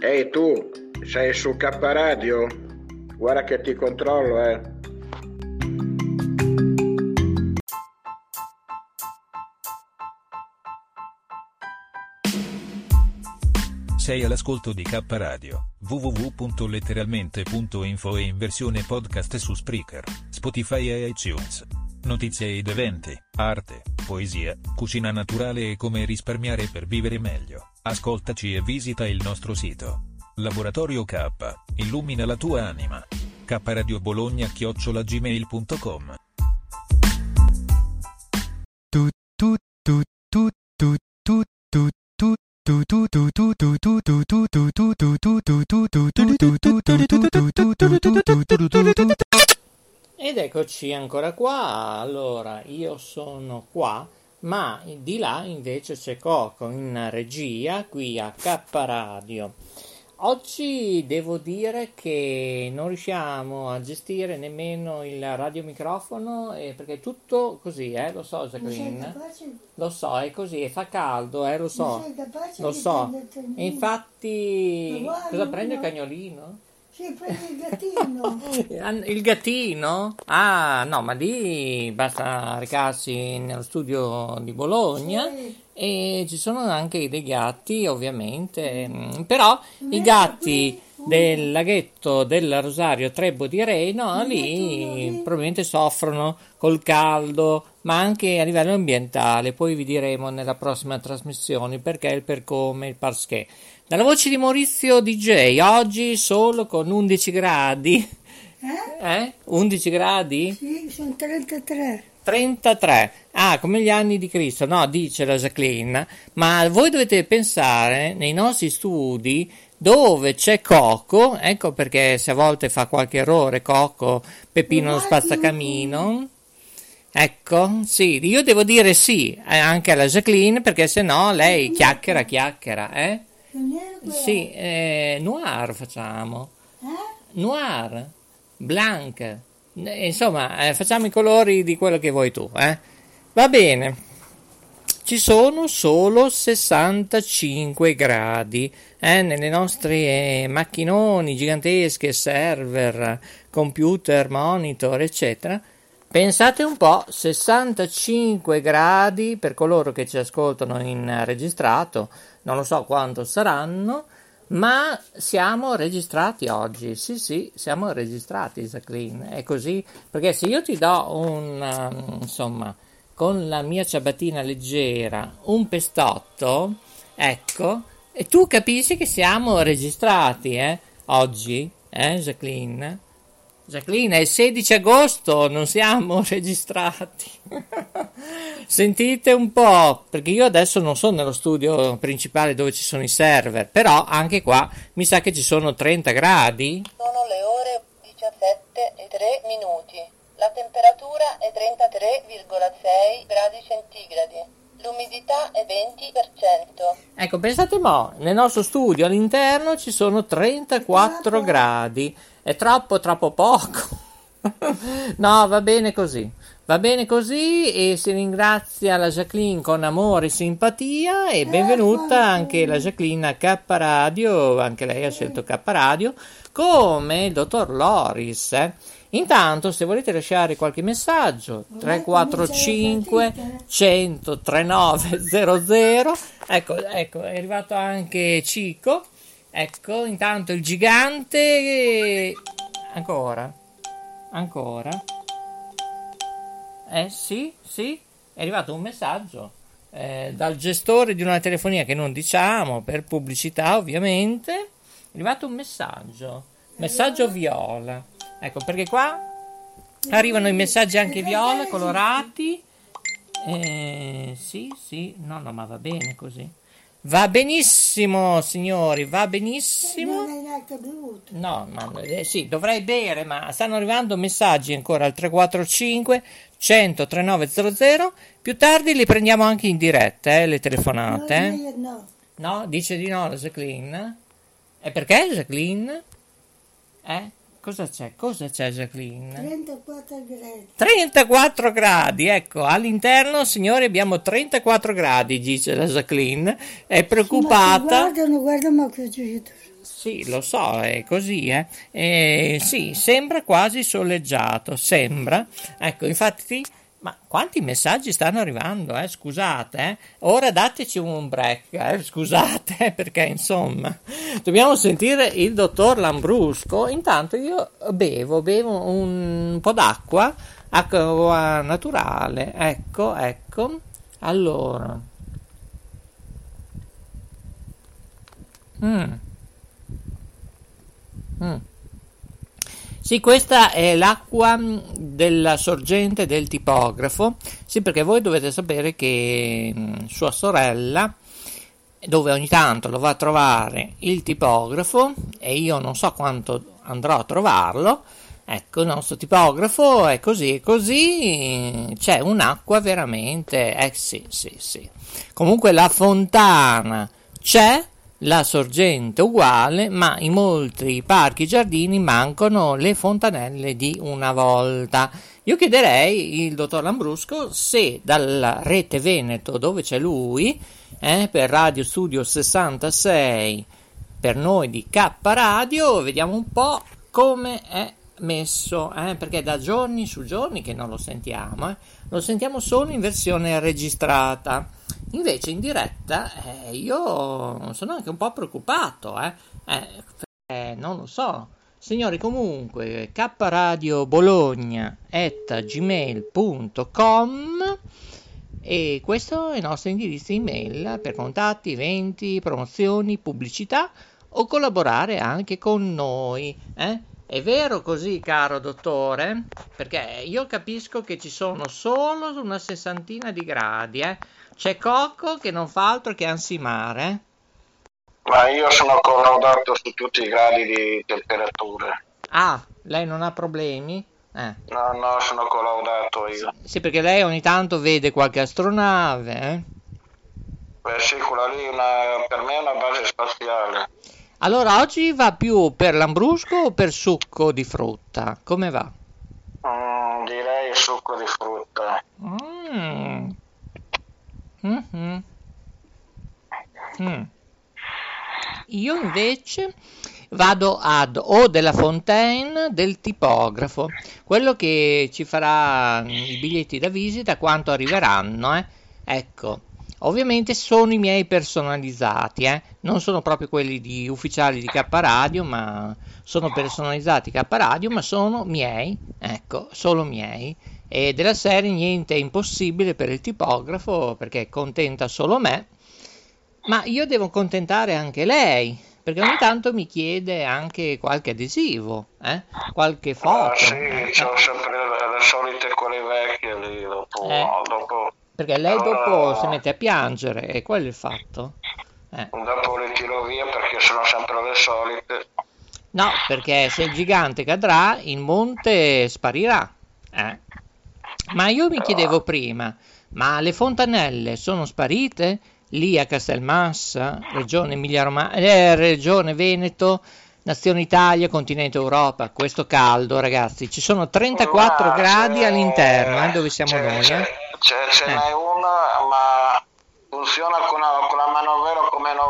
Ehi tu, sei su K-Radio? Guarda che ti controllo, eh! Sei all'ascolto di K-Radio, www.letteralmente.info e in versione podcast su Spreaker, Spotify e iTunes. Notizie ed eventi, arte, poesia, cucina naturale e come risparmiare per vivere meglio. Ascoltaci e visita il nostro sito. Laboratorio K, illumina la tua anima. kradiobologna@gmail.com. Ed eccoci ancora qua. Allora, io sono qua, ma di là invece c'è Cocco in regia qui a K-Radio. Oggi devo dire che non riusciamo a gestire nemmeno il radiomicrofono, perché è tutto così, lo so Jacqueline, lo so, è così, e fa caldo, lo so, lo so, e infatti cosa prende il cagnolino? Sì, prendi il gattino. Il gattino? Ah, no, ma lì basta recarsi nello studio di Bologna, sì. E ci sono anche dei gatti, ovviamente. Però i gatti del laghetto del Rosario Trebbo di Reno lì probabilmente soffrono col caldo, ma anche a livello ambientale. Poi vi diremo nella prossima trasmissione il perché, il per come, il perché. Dalla voce di Maurizio DJ, oggi solo con 11 gradi. Eh? 11 gradi? Sì, sono 33. 33. Ah, come gli anni di Cristo. No, dice la Jacqueline. Ma voi dovete pensare, nei nostri studi, dove c'è Cocco, ecco perché se a volte fa qualche errore Cocco, Peppino lo spazzacamino. Ecco, sì, io devo dire sì, anche alla Jacqueline, perché se no lei chiacchiera, eh? Sì, noir facciamo, noir, blanc, insomma, facciamo i colori di quello che vuoi tu, eh? Va bene, ci sono solo 65 gradi, nelle nostre macchinoni gigantesche, server, computer, monitor, eccetera. Pensate un po', 65 gradi per coloro che ci ascoltano in registrato, non lo so quanto saranno, ma siamo registrati oggi, sì, siamo registrati, Jacqueline, è così, perché se io ti do insomma, con la mia ciabatina leggera, un pestotto, ecco, e tu capisci che siamo registrati, oggi, Jacqueline? Jacqueline, è il 16 agosto, non siamo registrati. Sentite un po', perché io adesso non sono nello studio principale dove ci sono i server, però anche qua mi sa che ci sono 30 gradi. Sono le ore 17:03, la temperatura è 33,6 gradi centigradi. L'umidità è 20%. Ecco, pensate mo', nel nostro studio all'interno ci sono 34 gradi. È troppo poco. No, va bene così. Va bene così, e si ringrazia la Jacqueline con amore e simpatia, e benvenuta anche la Jacqueline a K-Radio, anche lei ha scelto K-Radio, come il dottor Loris, Intanto, se volete lasciare qualche messaggio, 345 139 00. Ecco, è arrivato anche Cico. Ecco, intanto il gigante. Ancora. Sì, è arrivato un messaggio dal gestore di una telefonia che non diciamo, per pubblicità ovviamente. È arrivato un messaggio viola. Ecco, perché qua arrivano i messaggi anche viola, colorati. Sì, no, ma va bene così. Va benissimo, signori, va benissimo. Non hai altro bevuto? No, ma sì, dovrei bere, ma stanno arrivando messaggi ancora al 345 100 3900. Più tardi li prendiamo anche in diretta, le telefonate. No. No, dice di no la Jacqueline. E perché Jacqueline? Cosa c'è? Cosa c'è, Jacqueline? 34 gradi. 34 gradi, ecco, all'interno, signori, abbiamo 34 gradi, dice la Jacqueline. È preoccupata. Ma guarda, ma sì, lo so, è così, eh. Sì, sembra quasi soleggiato, sembra. Ecco, infatti, ma quanti messaggi stanno arrivando, scusate, Ora dateci un break, scusate, perché insomma dobbiamo sentire il dottor Lambrusco. Intanto io bevo un po' d'acqua, acqua naturale, ecco, allora. Sì, questa è l'acqua della sorgente del tipografo, sì, perché voi dovete sapere che sua sorella, dove ogni tanto lo va a trovare il tipografo, e io non so quanto andrò a trovarlo, ecco, il nostro tipografo è così e così, c'è un'acqua veramente, sì, comunque la fontana c'è, la sorgente uguale, ma in molti parchi giardini mancano le fontanelle di una volta. Io chiederei il dottor Lambrusco se dalla Rete Veneto, dove c'è lui, per Radio Studio 66, per noi di K-Radio, vediamo un po' come è messo, perché da giorni su giorni che non lo sentiamo, lo sentiamo solo in versione registrata. Invece in diretta io sono anche un po' preoccupato, non lo so. Signori, comunque kradiobologna@gmail.com, e questo è il nostro indirizzo email per contatti, eventi, promozioni, pubblicità o collaborare anche con noi, È vero così, caro dottore? Perché io capisco che ci sono solo una 60 di gradi, C'è Cocco che non fa altro che ansimare. Ma io sono collaudato su tutti i gradi di temperatura. Ah, lei non ha problemi? No, sono collaudato io. Sì, perché lei ogni tanto vede qualche astronave, Beh sì, quella lì per me è una base spaziale. Allora, oggi va più per Lambrusco o per succo di frutta? Come va? Direi succo di frutta. Io invece vado ad O della Fontaine del tipografo, quello che ci farà i biglietti da visita quanto arriveranno, Ecco. Ovviamente sono i miei personalizzati, non sono proprio quelli di ufficiali di K-Radio, ma sono personalizzati K-Radio, ma sono miei, solo miei, e della serie niente è impossibile per il tipografo perché contenta solo me, ma io devo contentare anche lei, perché ogni tanto mi chiede anche qualche adesivo, qualche foto. Sì, c'ho sempre le solite quelle vecchie lì, dopo. Perché lei dopo si mette a piangere, e quello è il fatto. Dopo le tiro via perché sono sempre le solite. No, perché se il gigante cadrà, il monte sparirà. Ma io mi chiedevo prima, ma le fontanelle sono sparite? Lì a Castelmassa, Regione Emilia Romagna, Regione Veneto, Nazione Italia, Continente Europa, questo caldo, ragazzi, ci sono 34 gradi all'interno, dove siamo noi. Ce n'è una, ma funziona con la manovella come una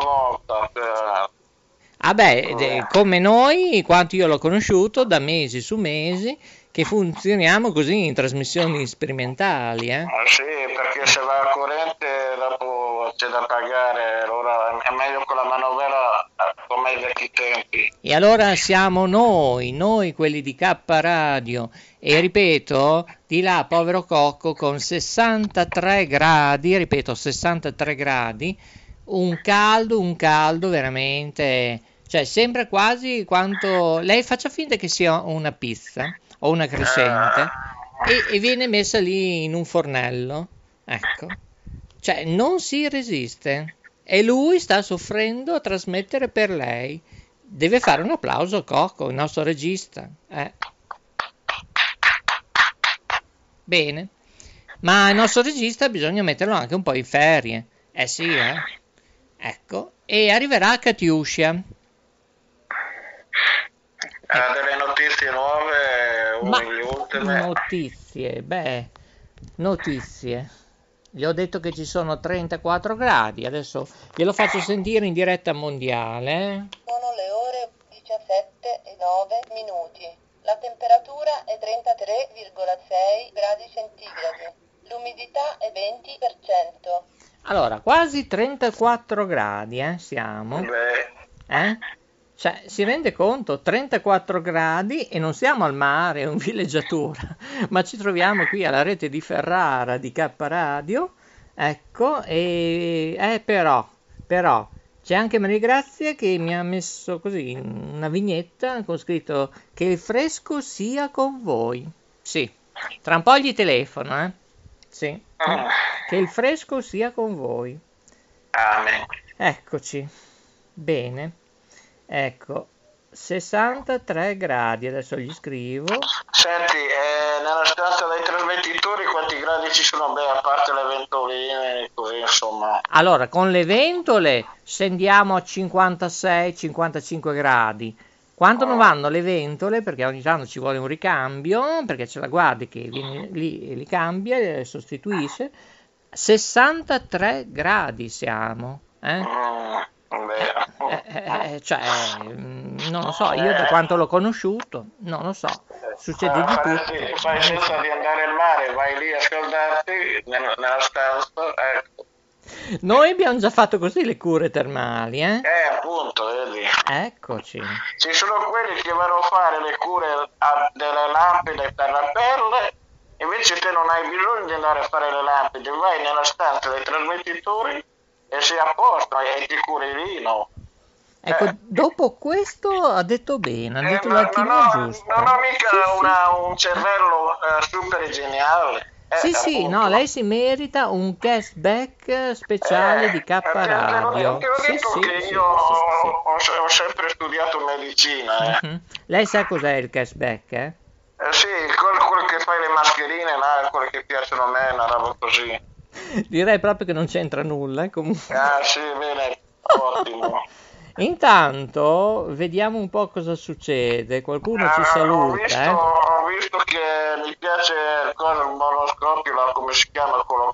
volta. Come noi, quanto io l'ho conosciuto, da mesi su mesi, che funzioniamo così in trasmissioni sperimentali. Sì, perché se va a corrente dopo c'è da pagare, allora è meglio con la manovella come ai vecchi tempi. E allora siamo noi quelli di K-Radio, e ripeto, di là povero Cocco con 63 gradi, ripeto 63 gradi, un caldo veramente, cioè sembra quasi quanto lei faccia finta che sia una pizza o una crescente e viene messa lì in un fornello. Ecco, cioè non si resiste e lui sta soffrendo a trasmettere per lei. Deve fare un applauso a Cocco, il nostro regista. Bene, ma il nostro regista bisogna metterlo anche un po' in ferie. Eh sì, eh. Ecco, e arriverà Catiuscia. Delle notizie nuove o le ultime? Notizie, beh, notizie. Gli ho detto che ci sono 34 gradi, adesso glielo faccio sentire in diretta mondiale. Sono le ore 17:09. La temperatura è 33,6 gradi centigradi. L'umidità è 20%. Allora, quasi 34 gradi, siamo. Cioè, si rende conto? 34 gradi e non siamo al mare, è un villeggiatura, ma ci troviamo qui alla rete di Ferrara di K-Radio, ecco, e però c'è anche Maria Grazia che mi ha messo così una vignetta con scritto che il fresco sia con voi. Sì, tra un po' gli telefono, Sì, che il fresco sia con voi. Amen. Eccoci, bene. Ecco, 63 gradi, adesso gli scrivo. Senti, nella stanza dei trasmettitori quanti gradi ci sono? Beh, a parte le ventoline, così insomma. Allora, con le ventole scendiamo a 56-55 gradi. Quando non vanno le ventole, perché ogni tanto ci vuole un ricambio, perché c'è la guardia che viene lì e li cambia e sostituisce, 63 gradi siamo, cioè, non lo so, io da quanto l'ho conosciuto, non lo so, succede di tutto. Fai senza di andare al mare, vai lì a scaldarti nella stanza, ecco. Noi abbiamo già fatto così le cure termali, appunto, vedi. Eccoci. Ci sono quelli che vanno a fare le cure delle lampade per la pelle, invece te non hai bisogno di andare a fare le lampade, vai nella stanza dei trasmettitori e sei a posto, e ti curi lì, no? Ecco, dopo questo ha detto bene, ha detto l'attimo giusto. Non ho mica un cervello super geniale. Sì, no, lei si merita un cashback speciale di K-Radio. Ti ho detto che io ho sempre studiato medicina. Lei sa cos'è il cashback, sì, quello che fai le mascherine, quelle che piacciono a me, una roba così. Direi proprio che non c'entra nulla, comunque. Sì, bene, ottimo. Intanto vediamo un po' cosa succede. Qualcuno ci saluta. Ho visto che mi piace il monoscopio, come si chiama, con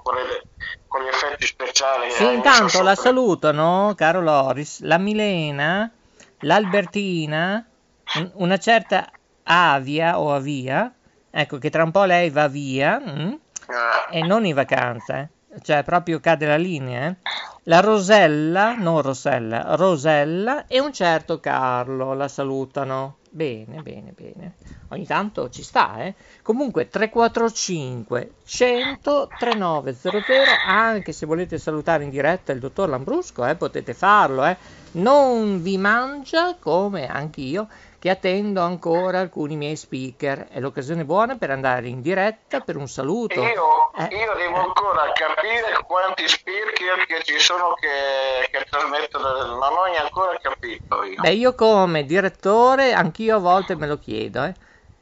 gli effetti speciali. Sì, intanto la salutano, caro Loris, la Milena, l'Albertina, una certa Avia o Avia, ecco che tra un po' lei va via. E non in vacanza, cioè proprio cade la linea, La Rosella, non Rosella, Rosella e un certo Carlo la salutano. Bene, bene, bene. Ogni tanto ci sta, Comunque 345 100 3900, anche se volete salutare in diretta il dottor Lambrusco, potete farlo, Non vi mangia come anch'io, che attendo ancora alcuni miei speaker. È l'occasione buona per andare in diretta per un saluto. Io devo ancora capire quanti speaker che ci sono che trasmettono, ma non ho ancora capito io. Beh, io come direttore, anch'io a volte me lo chiedo,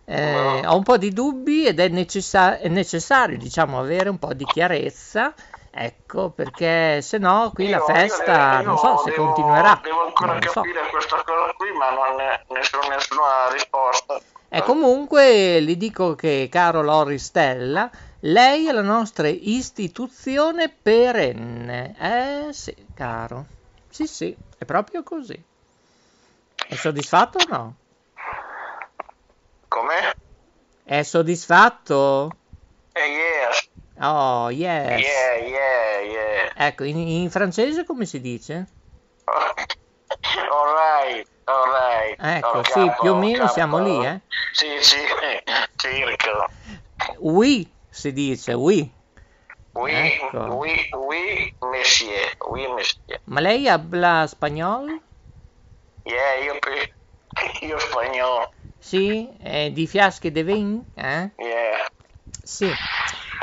Ho un po' di dubbi ed è necessario, diciamo, avere un po' di chiarezza. Ecco, perché se no qui la festa non so se continuerà. Devo ancora capire questa cosa qui, ma non ho nessuna risposta. E comunque le dico che, caro Loristella, lei è la nostra istituzione perenne. Sì, caro. Sì, è proprio così. È soddisfatto o no? Come? È soddisfatto? Yes. Oh, yes. Yeah. Ecco, in francese come si dice? All right. Ecco, capo, sì, più o meno capo. Siamo lì, Sì, circa. Oui, si dice, oui. Oui, monsieur. Oui, monsieur. Ma lei parla spagnolo? Yeah, io spagnolo. Sì, di fiasche de vin, Sì.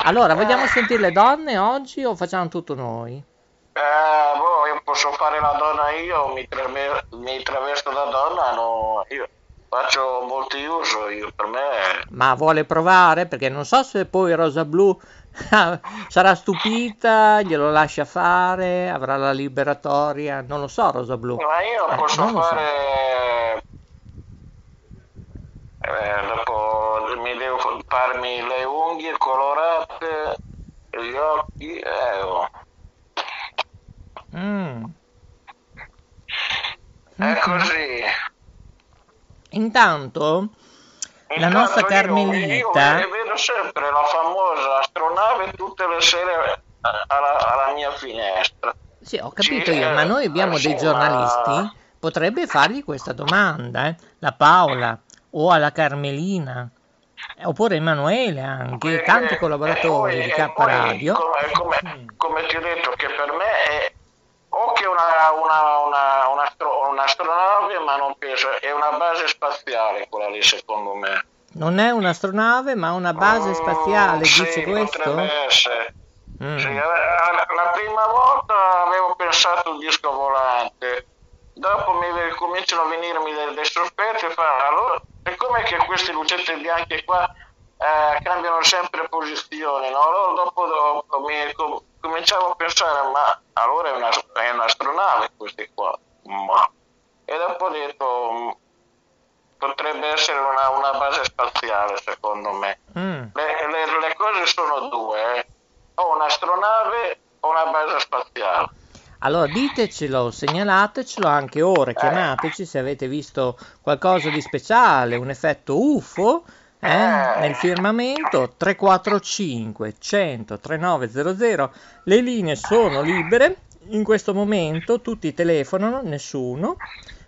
Allora, vogliamo sentire le donne oggi o facciamo tutto noi? Boh, posso fare la donna io, mi travesto da donna, no, io faccio multiuso, io per me... Ma vuole provare? Perché non so se poi Rosa Blu sarà stupita, glielo lascia fare, avrà la liberatoria, non lo so Rosa Blu. Ma io posso fare... dopo mi devo farmi le unghie colorate, gli occhi, È così. Intanto la nostra Carmelita, io vedo sempre la famosa astronave tutte le sere alla mia finestra. Sì, ho capito io, ma noi abbiamo dei giornalisti, potrebbe fargli questa domanda, la Paola o alla Carmelina, oppure Emanuele anche, tanti collaboratori di K-Radio. Come ti ho detto, che per me è o che un'astronave, ma non penso, è una base spaziale quella lì secondo me. Non è un'astronave, ma una base spaziale, sì, dice questo? Sì, la prima volta avevo pensato un disco volante. Dopo cominciano a venirmi dei sospetti e fanno, allora, siccome che queste lucette bianche qua cambiano sempre posizione, no? Allora dopo cominciavo a pensare, ma allora è un'astronave questi qua, e dopo ho detto potrebbe essere una base spaziale secondo me. Le cose sono due, o un'astronave o una base spaziale. Allora ditecelo, segnalatecelo anche ora, chiamateci se avete visto qualcosa di speciale, un effetto UFO nel firmamento. 345 100 3900, le linee sono libere, in questo momento tutti telefonano, nessuno,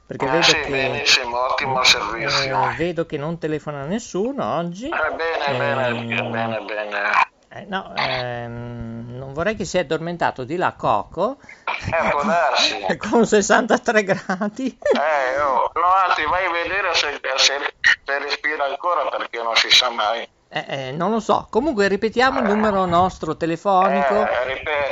perché vedo, sì, che, benissimo, ottimo servizio. Vedo che non telefona nessuno oggi. Bene. Non vorrei che si è addormentato di là Cocco, può darsi, con 63 gradi. No, anzi, vai a vedere se respira ancora, perché non si sa mai. Non lo so. Comunque ripetiamo il numero nostro telefonico.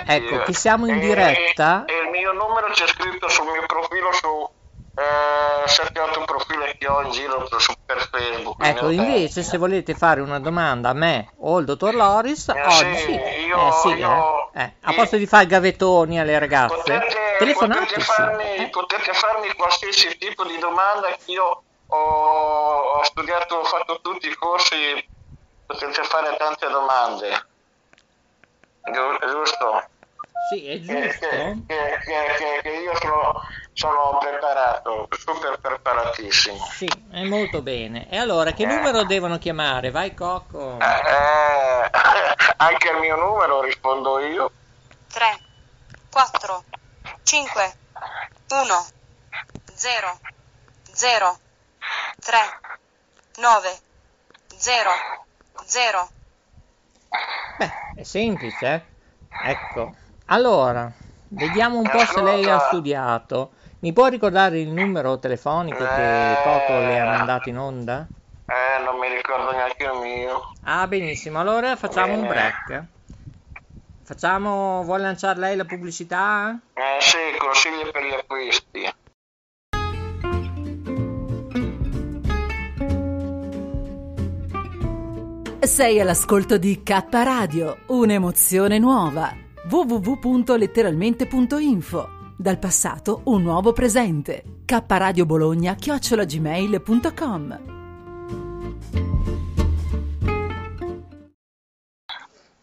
Ecco, che siamo in diretta. E il mio numero c'è scritto sul mio profilo su 7-8 profili che ho in giro per Facebook. Ecco, invece se volete fare una domanda a me o al dottor Loris, oggi a posto di fare gavettoni alle ragazze, potete farmi qualsiasi tipo di domanda, che io ho studiato, ho fatto tutti i corsi, potete fare tante domande, giusto? Sì, è giusto. Che io sono preparato, super preparatissimo. Sì, è molto bene. E allora, che numero devono chiamare? Vai Cocco. Anche al mio numero rispondo io. 3, 4, 5, 1, 0, 0, 3, 9, 0, 0. Beh, è semplice, Ecco. Allora, vediamo un po' se lei ha studiato. Mi può ricordare il numero telefonico che Cocco le ha mandato in onda? Non mi ricordo neanche il mio. Ah, benissimo, allora facciamo un break. Vuole lanciare lei la pubblicità? Sì, consigli per gli acquisti. Sei all'ascolto di K-Radio, un'emozione nuova. www.letteralmente.info. Dal passato un nuovo presente. kradiobologna@gmail.com.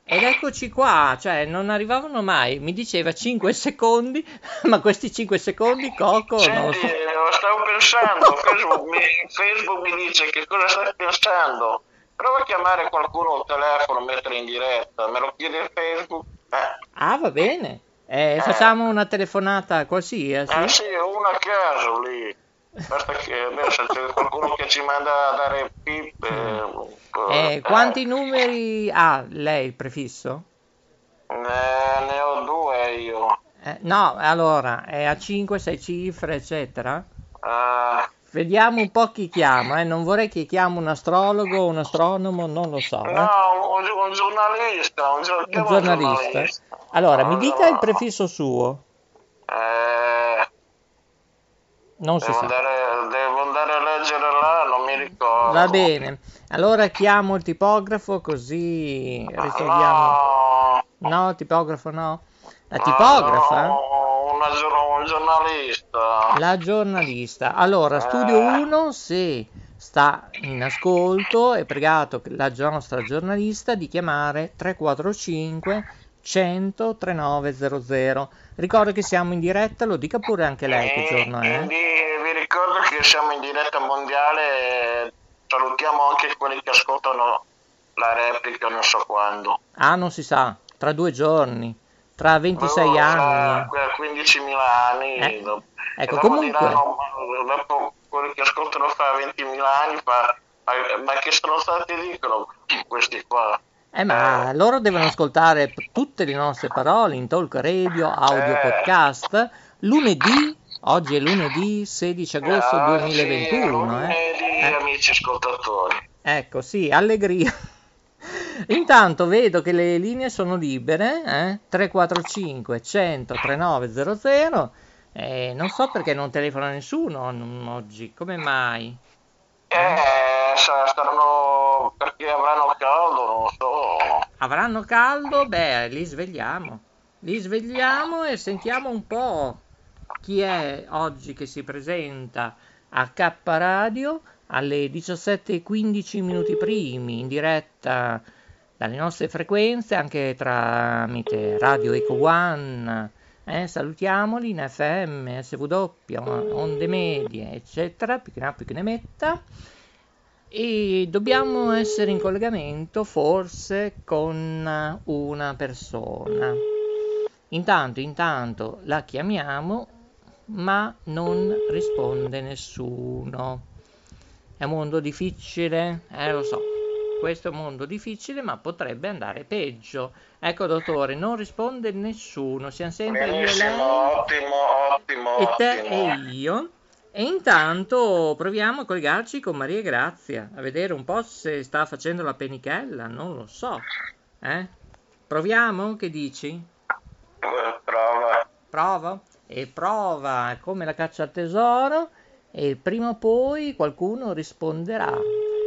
Ed eccoci qua, cioè non arrivavano mai, mi diceva 5 secondi, ma questi 5 secondi Cocco... stavo pensando, Facebook mi dice che cosa stai pensando, prova a chiamare qualcuno al telefono, mettere in diretta, me lo chiede Facebook. Ah, va bene, facciamo una telefonata qualsiasi. Sì, una a caso lì. Basta che adesso c'è qualcuno che ci manda a dare pip. Quanti numeri ha lei il prefisso? Ne ho 2 io. No, allora è a 5, 6 cifre, eccetera. Vediamo un po' chi chiama, non vorrei che chiama un astrologo, un astronomo, non lo so. No, un giornalista. Un giornalista. Allora, mi dica il prefisso suo. Non si sa. Devo andare a leggere là, non mi ricordo. Va bene, allora chiamo il tipografo così risolviamo. No, tipografo no. La tipografa? No, un giornalista. La giornalista. Allora, Studio 1, se sta in ascolto, è pregato la nostra giornalista di chiamare 345 100 3900. Ricordo che siamo in diretta, lo dica pure anche lei che giorno è. Vi ricordo che siamo in diretta mondiale e salutiamo anche quelli che ascoltano la replica non so quando. Ah, non si sa, tra 2 giorni. Tra 26 anni, 15.000 anni, ecco, dopo comunque diranno, dopo quelli che ascoltano fa 20.000 anni, ma che sono stati dicono questi qua. Ma loro devono ascoltare tutte le nostre parole in Talk Radio, audio podcast, lunedì, oggi è lunedì 16 agosto 2021. Sì, lunedì, amici ascoltatori. Ecco, sì, allegria. Intanto vedo che le linee sono libere, 345 100 3900, non so perché non telefona nessuno oggi, come mai? Saranno perché avranno caldo, non so. Avranno caldo? Beh, li svegliamo e sentiamo un po' chi è oggi che si presenta a K-Radio alle 17:15 minuti primi, in diretta dalle nostre frequenze, anche tramite Radio Echo One. Salutiamoli in FM, SW, onde medie, eccetera, più che ne metta. E dobbiamo essere in collegamento forse con una persona. Intanto la chiamiamo, ma non risponde nessuno. È un mondo difficile, lo so, questo è un mondo difficile, ma potrebbe andare peggio. Ecco, dottore, non risponde nessuno, siamo sempre benissimo, io, ottimo, e te e io. E intanto proviamo a collegarci con Maria Grazia, a vedere un po' se sta facendo la penichella, non lo so. Proviamo, che dici? Prova. E prova, è come la caccia al tesoro. E prima o poi qualcuno risponderà,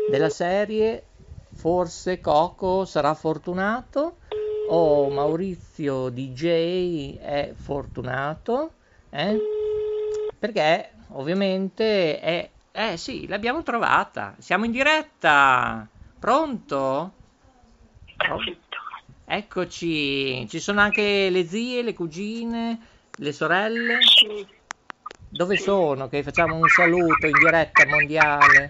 della serie forse Cocco sarà fortunato o Maurizio DJ è fortunato, perché ovviamente sì, l'abbiamo trovata, siamo in diretta, pronto? Eccoci, ci sono anche le zie, le cugine, le sorelle. Dove sono? Che facciamo un saluto in diretta mondiale.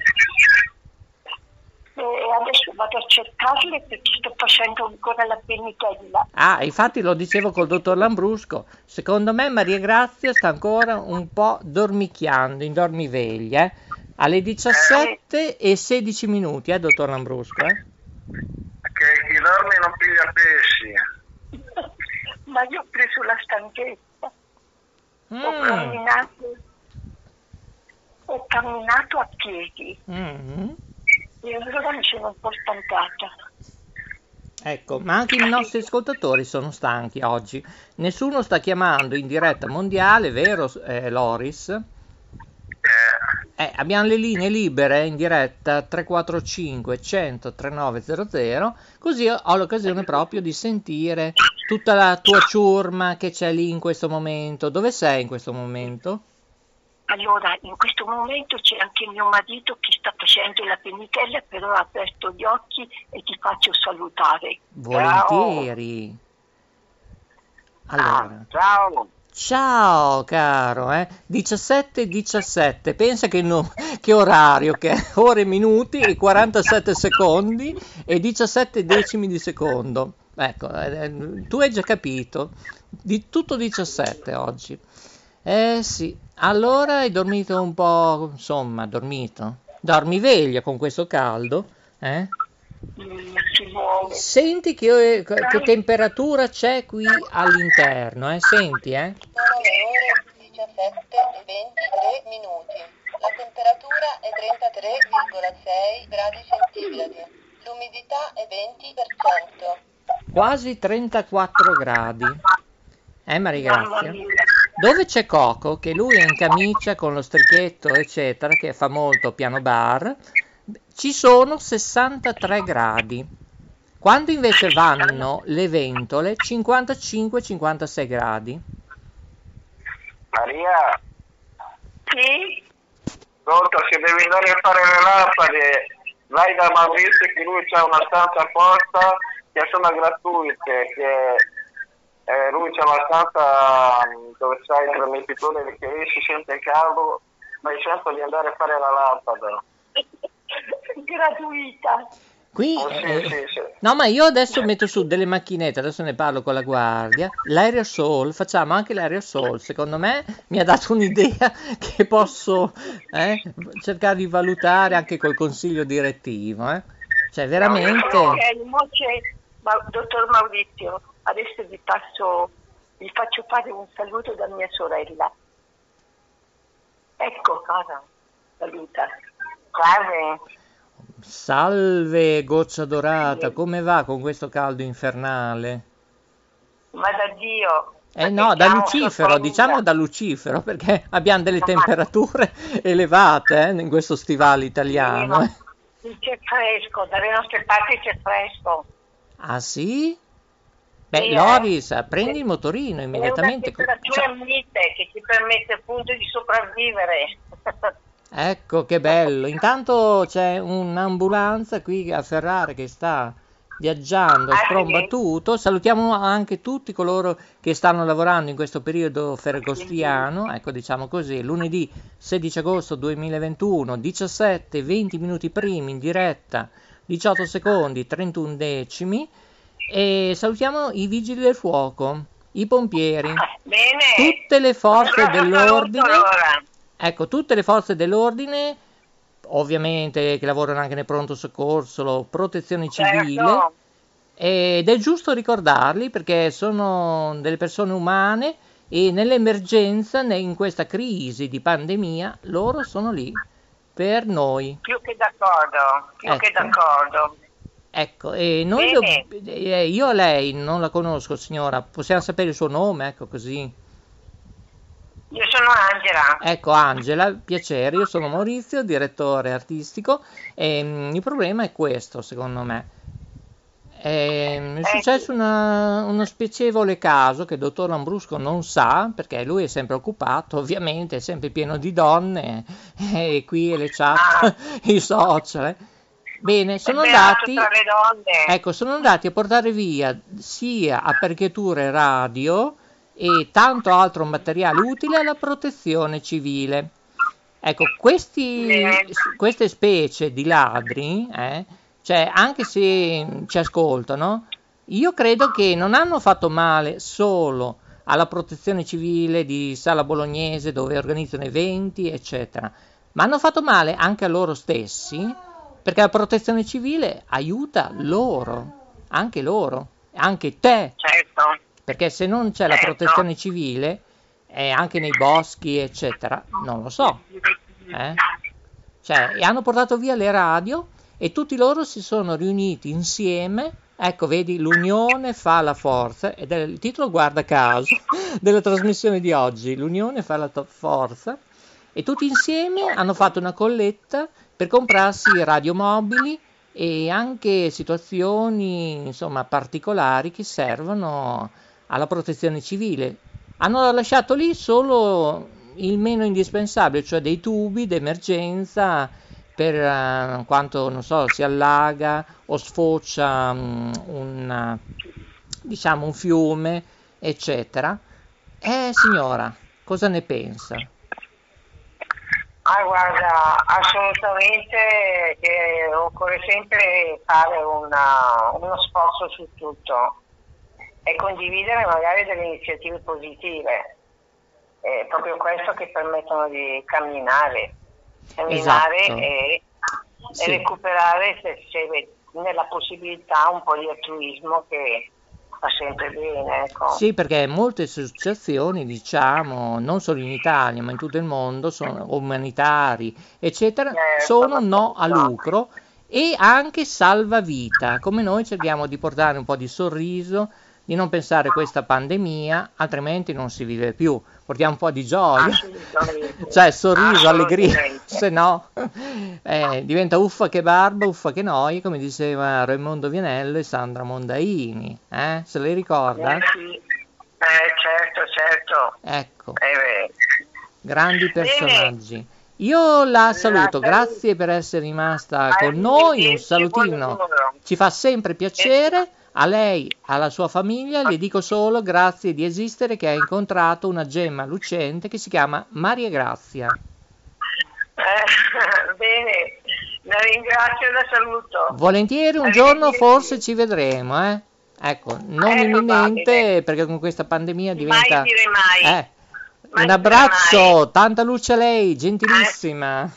Adesso vado a cercarle perché sto facendo ancora la penitella. Ah, infatti lo dicevo col dottor Lambrusco. Secondo me Maria Grazia sta ancora un po' dormicchiando, in dormiveglia. Alle 17:16, dottor Lambrusco. Che chi dorme non piglia pesci. Ma io ho preso la stanchezza. Ho camminato a piedi e allora mi sono un po' stancata. Ecco, ma anche i nostri ascoltatori sono stanchi oggi. Nessuno sta chiamando in diretta mondiale, vero Loris? Abbiamo le linee libere in diretta 345 100 3900, così ho l'occasione proprio di sentire tutta la tua ciurma che c'è lì in questo momento. Dove sei in questo momento? Allora, in questo momento c'è anche mio marito che sta facendo la penitella, però ha aperto gli occhi e ti faccio salutare. Volentieri. Allora. Ciao. Ciao caro, 17:17, pensa che orario, che è ore, minuti e 47 secondi e 17 decimi di secondo. Ecco, tu hai già capito, di tutto 17 oggi. Sì, allora hai dormito un po', insomma, dormito. Dormiveglia con questo caldo, eh? Senti che temperatura c'è qui all'interno, senti? Sono le ore 17:23 minuti. La temperatura è 33,6 gradi centigradi, l'umidità è 20%. Quasi 34 gradi. Maria Grazia. Dove c'è Cocco, che lui è in camicia con lo strichetto, eccetera, che fa molto piano bar, ci sono 63 gradi. Quando invece vanno le ventole, 55-56 gradi. Maria? Sì? Pronto, se devi andare a fare le lampade, vai da Maurizio che lui c'ha una stanza apposta, che sono gratuite, che... lui c'è una stanza dove c'è il trasmettitore che esce, sente caldo, ma è certo di andare a fare la lampada. Gratuita. Qui, sì. No, ma io adesso metto su delle macchinette, adesso ne parlo con la guardia, l'aerosol, facciamo anche l'aerosol, secondo me mi ha dato un'idea che posso cercare di valutare anche col consiglio direttivo. Cioè veramente... Ok, mo c'è dottor Maurizio. Adesso vi faccio fare un saluto da mia sorella. Ecco, cara, saluta. Salve, goccia dorata, come va con questo caldo infernale? Ma da Dio. No, da Lucifero, diciamo da Lucifero, perché abbiamo delle temperature elevate in questo stivale italiano. C'è fresco, dalle nostre parti c'è fresco. Ah sì? Beh, Loris, prendi il motorino immediatamente. È una temperatura mite che ti permette appunto di sopravvivere. Ecco, che bello. Intanto c'è un'ambulanza qui a Ferrara che sta viaggiando, sprombattuto. Salutiamo anche tutti coloro che stanno lavorando in questo periodo ferragostiano. Ecco, diciamo così, lunedì 16 agosto 2021, 17:20 minuti primi, in diretta, 18 secondi, 31 decimi. E salutiamo i vigili del fuoco, i pompieri, tutte le forze dell'ordine, tutte le forze dell'ordine, ovviamente che lavorano anche nel pronto soccorso, protezione civile, ed è giusto ricordarli perché sono delle persone umane e nell'emergenza, in questa crisi di pandemia, loro sono lì per noi. Più che d'accordo, Ecco, e noi io a lei non la conosco, signora, possiamo sapere il suo nome, ecco così. Io sono Angela. Ecco Angela, piacere, io sono Maurizio, direttore artistico, e il problema è questo, secondo me. È successo uno spiacevole caso che il dottor Lambrusco non sa, perché lui è sempre occupato, ovviamente è sempre pieno di donne, e qui le chat, i social... Bene, sono andati a portare via sia apparecchiature radio e tanto altro materiale utile alla protezione civile. Ecco, queste specie di ladri, cioè anche se ci ascoltano, io credo che non hanno fatto male solo alla protezione civile di Sala Bolognese dove organizzano eventi, eccetera, ma hanno fatto male anche a loro stessi. Perché la protezione civile aiuta loro, anche te. Certo. Perché se non c'è la protezione civile, anche nei boschi, eccetera, non lo so. Cioè, e hanno portato via le radio e tutti loro si sono riuniti insieme. Ecco, vedi, l'unione fa la forza, ed è il titolo, guarda caso, della trasmissione di oggi. L'unione fa la forza. E tutti insieme hanno fatto una colletta per comprarsi radiomobili e anche situazioni, insomma, particolari che servono alla protezione civile. Hanno lasciato lì solo il meno indispensabile, cioè dei tubi d'emergenza per quanto, non so, si allaga o sfocia un fiume, eccetera. Signora, cosa ne pensa? Guarda, assolutamente occorre sempre fare uno sforzo su tutto e condividere magari delle iniziative positive, è proprio questo che permettono di camminare e recuperare se nella possibilità un po' di altruismo che fa sempre bene, ecco. Sì, perché molte associazioni, diciamo, non solo in Italia ma in tutto il mondo, sono umanitari eccetera, sono no a lucro e anche salvavita, come noi cerchiamo di portare un po' di sorriso, di non pensare a questa pandemia, altrimenti non si vive più. Portiamo un po' di gioia, cioè sorriso, allegria, se no diventa uffa che barba, uffa che noia, come diceva Raimondo Vianello e Sandra Mondaini, se le ricorda? Sì. Certo. Ecco, grandi personaggi. Io la saluto, grazie per essere rimasta con noi, un salutino, ci fa sempre piacere, a lei, alla sua famiglia, le dico solo grazie di esistere, che ha incontrato una gemma lucente che si chiama Maria Grazia. Bene, la ringrazio e la saluto. Volentieri, un giorno forse ci vedremo, ecco, non imminente, perché con questa pandemia diventa... Mai dire mai. Un abbraccio, tanta luce a lei, gentilissima. Anche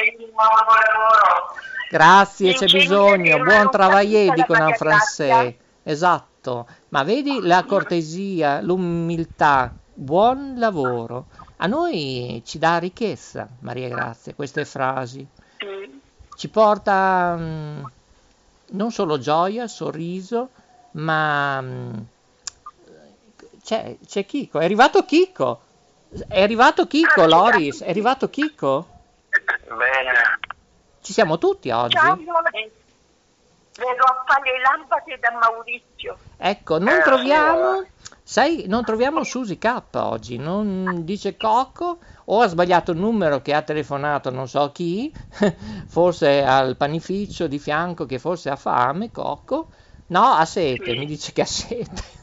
lei, un buon lavoro. Grazie, c'è bisogno, buon travaglio, dicono a francese. Esatto, ma vedi la cortesia, l'umiltà, buon lavoro. A noi ci dà ricchezza, Maria Grazia, queste frasi. Ci porta non solo gioia, sorriso, ma c'è Chico, è arrivato Chico. È arrivato Chico, Loris, è arrivato Chico? Bene. Ci siamo tutti oggi. Ciao, vedo a fare le lampade da Maurizio. Ecco, non troviamo, sai, non troviamo Susi K oggi, non dice Cocco, o ha sbagliato il numero che ha telefonato non so chi, forse al panificio di fianco che forse ha fame, Cocco. No, ha sete, mi dice che ha sete.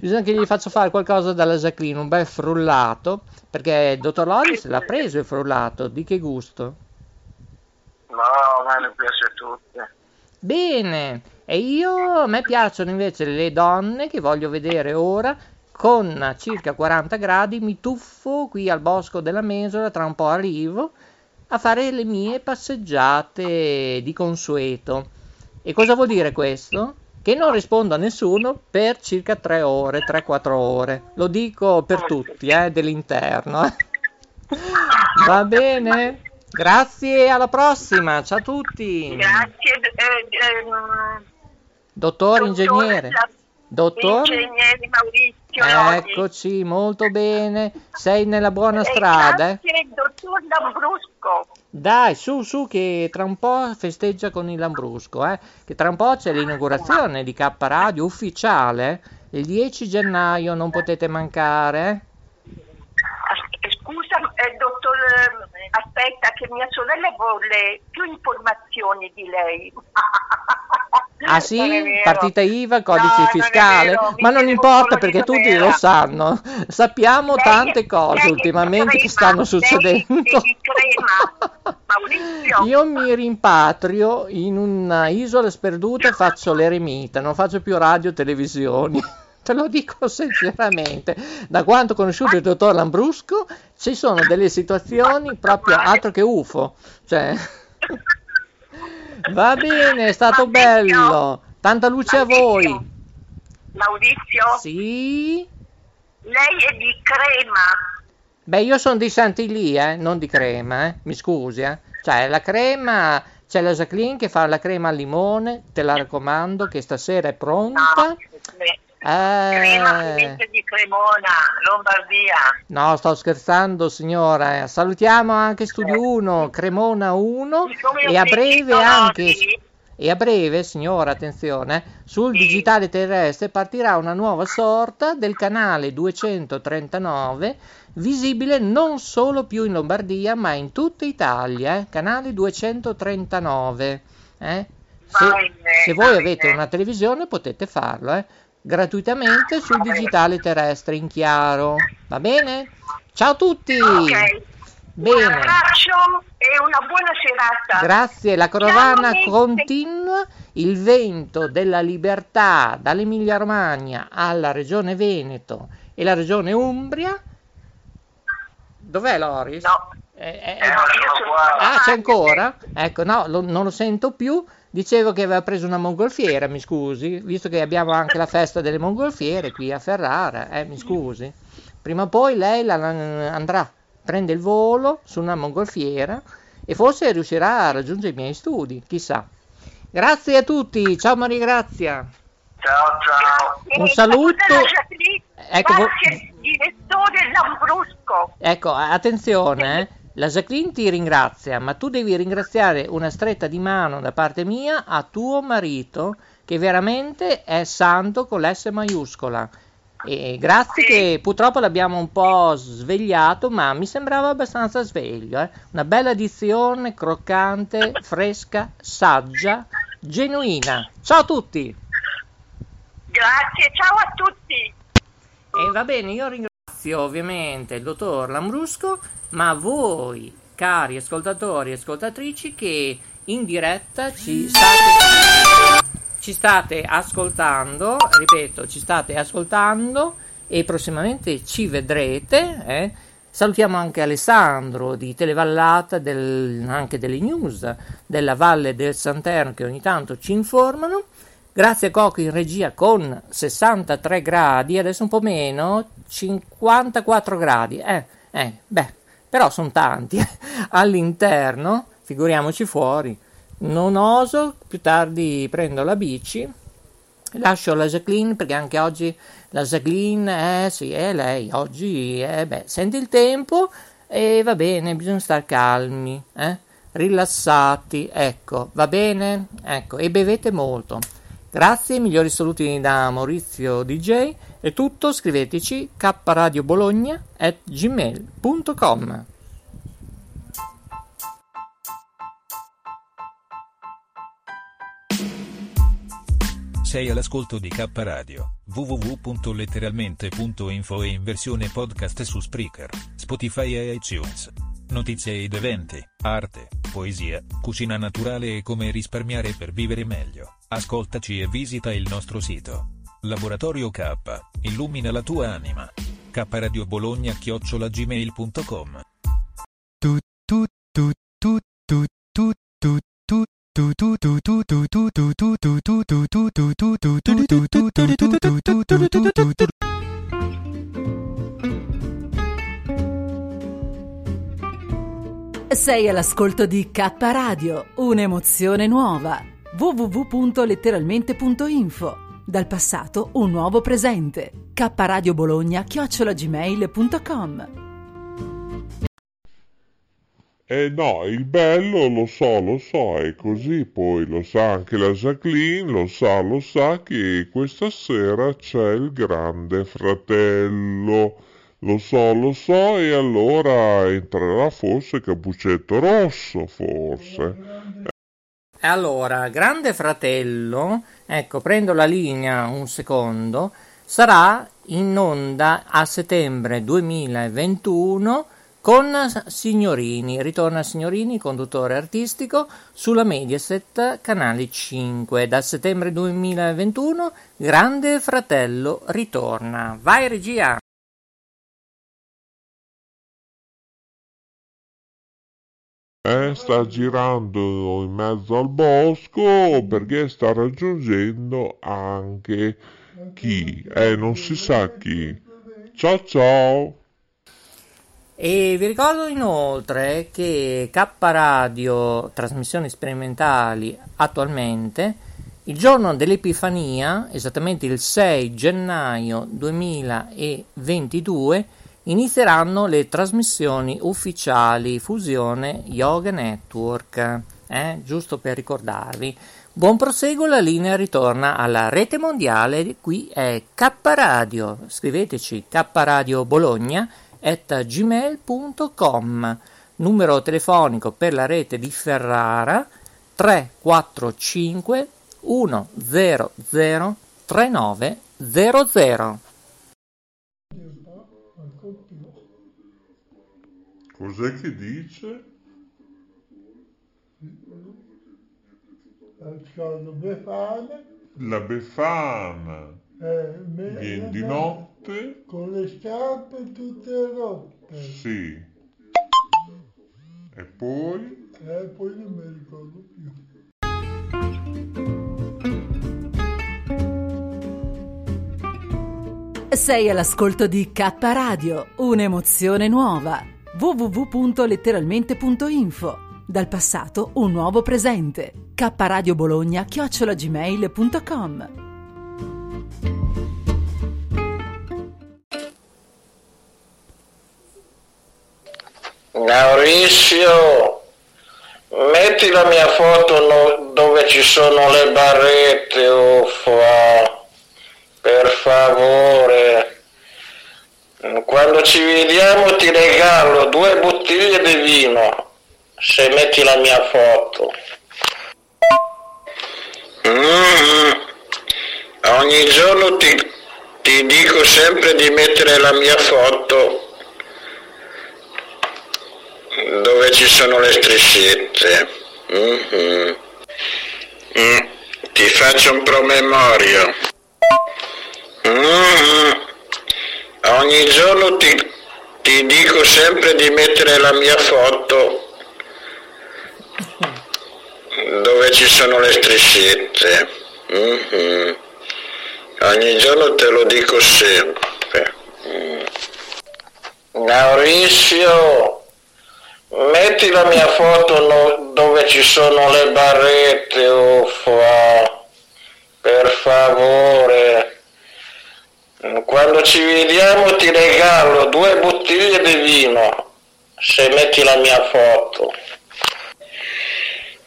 Bisogna che gli faccio fare qualcosa dalla Jacqueline, un bel frullato, perché il dottor Loris l'ha preso il frullato, di che gusto? No, a me piace tutto. Bene, e a me piacciono invece le donne che voglio vedere ora, con circa 40 gradi mi tuffo qui al Bosco della Mesola, tra un po' arrivo a fare le mie passeggiate di consueto. E cosa vuol dire questo? Che non rispondo a nessuno per circa 3-4 ore. Lo dico per tutti, dell'interno. Va bene? Grazie, alla prossima. Ciao a tutti. Grazie. Dottor ingegnere. Dottor? Ingegnere Maurizio. Eccoci, molto bene. Sei nella buona strada. Grazie, dottor Lambrusco. Dai, su, che tra un po' festeggia con il Lambrusco, che tra un po' c'è l'inaugurazione di K-Radio ufficiale, il 10 gennaio, non potete mancare. Scusa, dottor, aspetta che mia sorella vuole più informazioni di lei. Ah sì? Partita IVA, codice fiscale? Non ma non importa perché tutti lo sanno. Sappiamo lei, tante cose lei, ultimamente che stanno succedendo. Io mi rimpatrio in una isola sperduta e faccio l'eremita, non faccio più radio e televisioni. Te lo dico sinceramente, da quanto ho conosciuto il dottor Lambrusco ci sono delle situazioni proprio altro che UFO, cioè... Va bene, è stato bello, tanta luce a voi. Maurizio? Sì? Lei è di Crema? Beh, io sono di Santilì, non di Crema, mi scusi, Cioè, la crema, c'è la Jacqueline che fa la crema al limone, te la raccomando che stasera è pronta. No, crema provincia di Cremona, Lombardia. No, sto scherzando signora. Salutiamo anche Studio 1, Cremona 1 e a breve anche e a breve, signora, attenzione, sul digitale terrestre partirà una nuova sorta del canale 239, visibile non solo più in Lombardia, ma in tutta Italia, canale 239. Se voi avete una televisione potete farlo, gratuitamente sul digitale terrestre in chiaro, va bene? Ciao a tutti. Bene. Un abbraccio e una buona serata. Grazie, la carovana continua, il vento della libertà dall'Emilia Romagna alla Regione Veneto e la Regione Umbria. Dov'è Loris? No. Io sono qua. Ah, c'è ancora? Ecco, no, non lo sento più. Dicevo che aveva preso una mongolfiera, mi scusi, visto che abbiamo anche la festa delle mongolfiere qui a Ferrara, mi scusi. Prima o poi lei andrà, prende il volo su una mongolfiera e forse riuscirà a raggiungere i miei studi, chissà. Grazie a tutti, ciao Maria Grazia. Ciao, ciao. Un saluto. Ecco, direttore Lambrusco. Ecco, attenzione, La Jacqueline ti ringrazia, ma tu devi ringraziare una stretta di mano da parte mia a tuo marito, che veramente è santo con l'S maiuscola. E grazie, sì. Che purtroppo l'abbiamo un po' svegliato, ma mi sembrava abbastanza sveglio. Una bella dizione, croccante, fresca, saggia, genuina. Ciao a tutti! Grazie, ciao a tutti! E va bene, io ringrazio ovviamente il dottor Lambrusco, ma voi, cari ascoltatori e ascoltatrici, che in diretta ci state ascoltando, ripeto, ci state ascoltando e prossimamente ci vedrete. Salutiamo anche Alessandro di Televallata, anche delle news della Valle del Santerno, che ogni tanto ci informano. Grazie a Cocco in regia con 63 gradi, adesso un po' meno, 54 gradi. Però sono tanti all'interno, figuriamoci fuori. Non oso, più tardi prendo la bici, lascio la Jacqueline, perché anche oggi la Jacqueline, sì, è lei, oggi, sente il tempo e va bene, bisogna star calmi, rilassati, ecco, va bene? Ecco, e bevete molto. Grazie, migliori saluti da Maurizio DJ, è tutto, scriveteci kradiobologna@gmail.com. Sei all'ascolto di K-Radio, www.letteralmente.info e in versione podcast su Spreaker, Spotify e iTunes. Notizie ed eventi, arte, poesia, cucina naturale e come risparmiare per vivere meglio. Ascoltaci e visita il nostro sito. Laboratorio K, illumina la tua anima. kradiobologna@gmail.com. Sei all'ascolto di K-Radio, un'emozione nuova. www.letteralmente.info. Dal passato un nuovo presente. kradiobologna@gmail.com. No, il bello lo so, è così, poi lo sa anche la Jacqueline, lo sa che questa sera c'è il Grande Fratello. Lo so, e allora entrerà forse Cappuccetto Rosso, forse. Allora, Grande Fratello, ecco, prendo la linea un secondo, sarà in onda a settembre 2021 con Signorini, ritorna Signorini, conduttore artistico, sulla Mediaset, canale 5. Da settembre 2021, Grande Fratello ritorna. Vai regia! Sta girando in mezzo al bosco perché sta raggiungendo anche chi? Non si sa chi. Ciao ciao! E vi ricordo inoltre che K-Radio, trasmissioni sperimentali attualmente, il giorno dell'Epifania, esattamente il 6 gennaio 2022, inizieranno le trasmissioni ufficiali Fusione Yoga Network, giusto per ricordarvi. Buon proseguo, la linea ritorna alla rete mondiale, qui è K-Radio, scriveteci kradiobologna@gmail.com, numero telefonico per la rete di Ferrara 345 100 3900. Cos'è che dice? La Befana. Viene di notte. Con le scarpe tutte rotte. Sì. E poi? Poi non mi ricordo più. Sei all'ascolto di K-Radio, un'emozione nuova. www.letteralmente.info. Dal passato un nuovo presente. kradiobologna@gmail.com. Maurizio, metti la mia foto dove ci sono le barrette, uffa. Per favore, quando ci vediamo ti regalo 2 bottiglie di vino, se metti la mia foto. Ogni giorno ti dico sempre di mettere la mia foto dove ci sono le strisciette. Ti faccio un promemorio. Ogni giorno ti dico sempre di mettere la mia foto dove ci sono le strisciette. Ogni giorno te lo dico sempre. Maurizio, metti la mia foto dove ci sono le barrette, uffa, per favore. Quando ci vediamo ti regalo 2 bottiglie di vino, se metti la mia foto.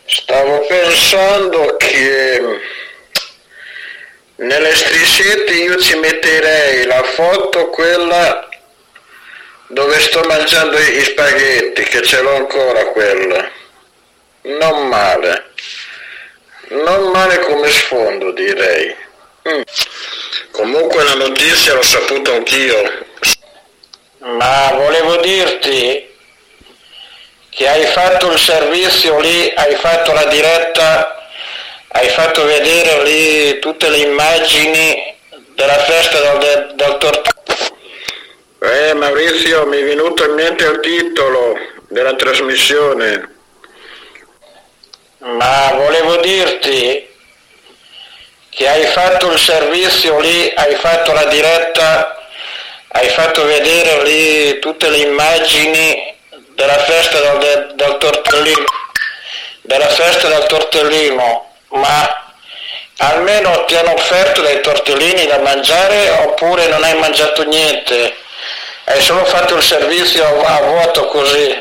Stavo pensando che nelle strisciette io ci metterei la foto, quella dove sto mangiando i spaghetti, che ce l'ho ancora quella. Non male. Non male come sfondo, direi. Comunque la notizia l'ho saputa anch'io. Ma volevo dirti che hai fatto il servizio lì, hai fatto la diretta, hai fatto vedere lì tutte le immagini della festa del dottor. Maurizio, mi è venuto in mente il titolo della trasmissione. Ma volevo dirti che hai fatto il servizio lì, hai fatto la diretta, hai fatto vedere lì tutte le immagini della festa del tortellino, della festa del tortellino, ma almeno ti hanno offerto dei tortellini da mangiare oppure non hai mangiato niente? Hai solo fatto il servizio a vuoto così?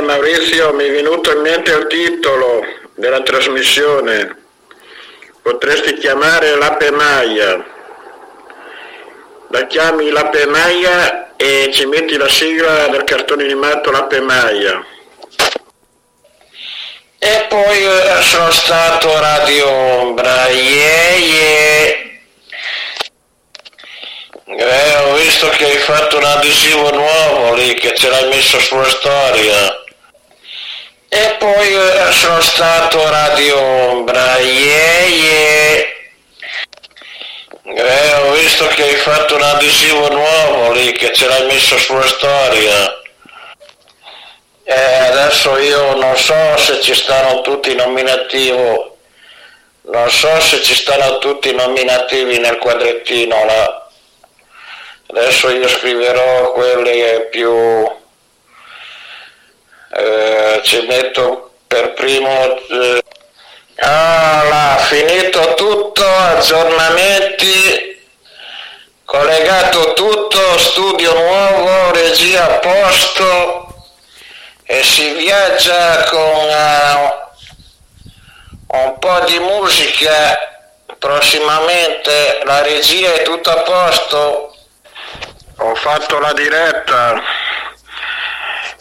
Maurizio, mi è venuto in mente il titolo della trasmissione. Potresti chiamare Lape Maia. La chiami Lape Maia e ci metti la sigla del cartone animato Lape Maia. E poi sono stato Radio Ombra, ho visto che hai fatto un adesivo nuovo lì, che ce l'hai messo sulla storia. E poi sono stato Radio Ombra, ho visto che hai fatto un adesivo nuovo lì, che ce l'hai messo sulla storia. Adesso io non so se ci stanno tutti i nominativi, non so se ci stanno tutti i nominativi nel quadrettino là. Adesso io scriverò quelli più... ci metto per primo. Finito tutto, aggiornamenti, collegato tutto, studio nuovo, regia a posto e si viaggia con un po' di musica. Prossimamente la regia è tutta a posto. Ho fatto la diretta.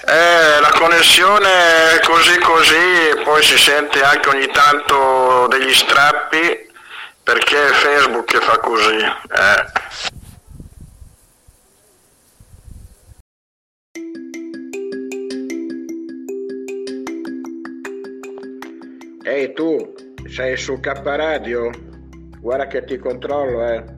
La connessione è così, poi si sente anche ogni tanto degli strappi, perché è Facebook che fa così. Ehi tu, sei su K-Radio? Guarda che ti controllo,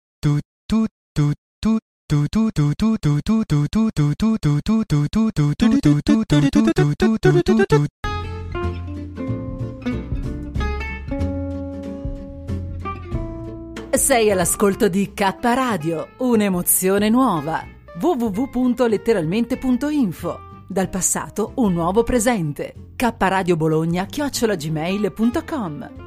Sei all'ascolto di K-Radio, un'emozione nuova. www.letteralmente.info. Dal passato un nuovo presente. K-Radio Bologna @gmail.com.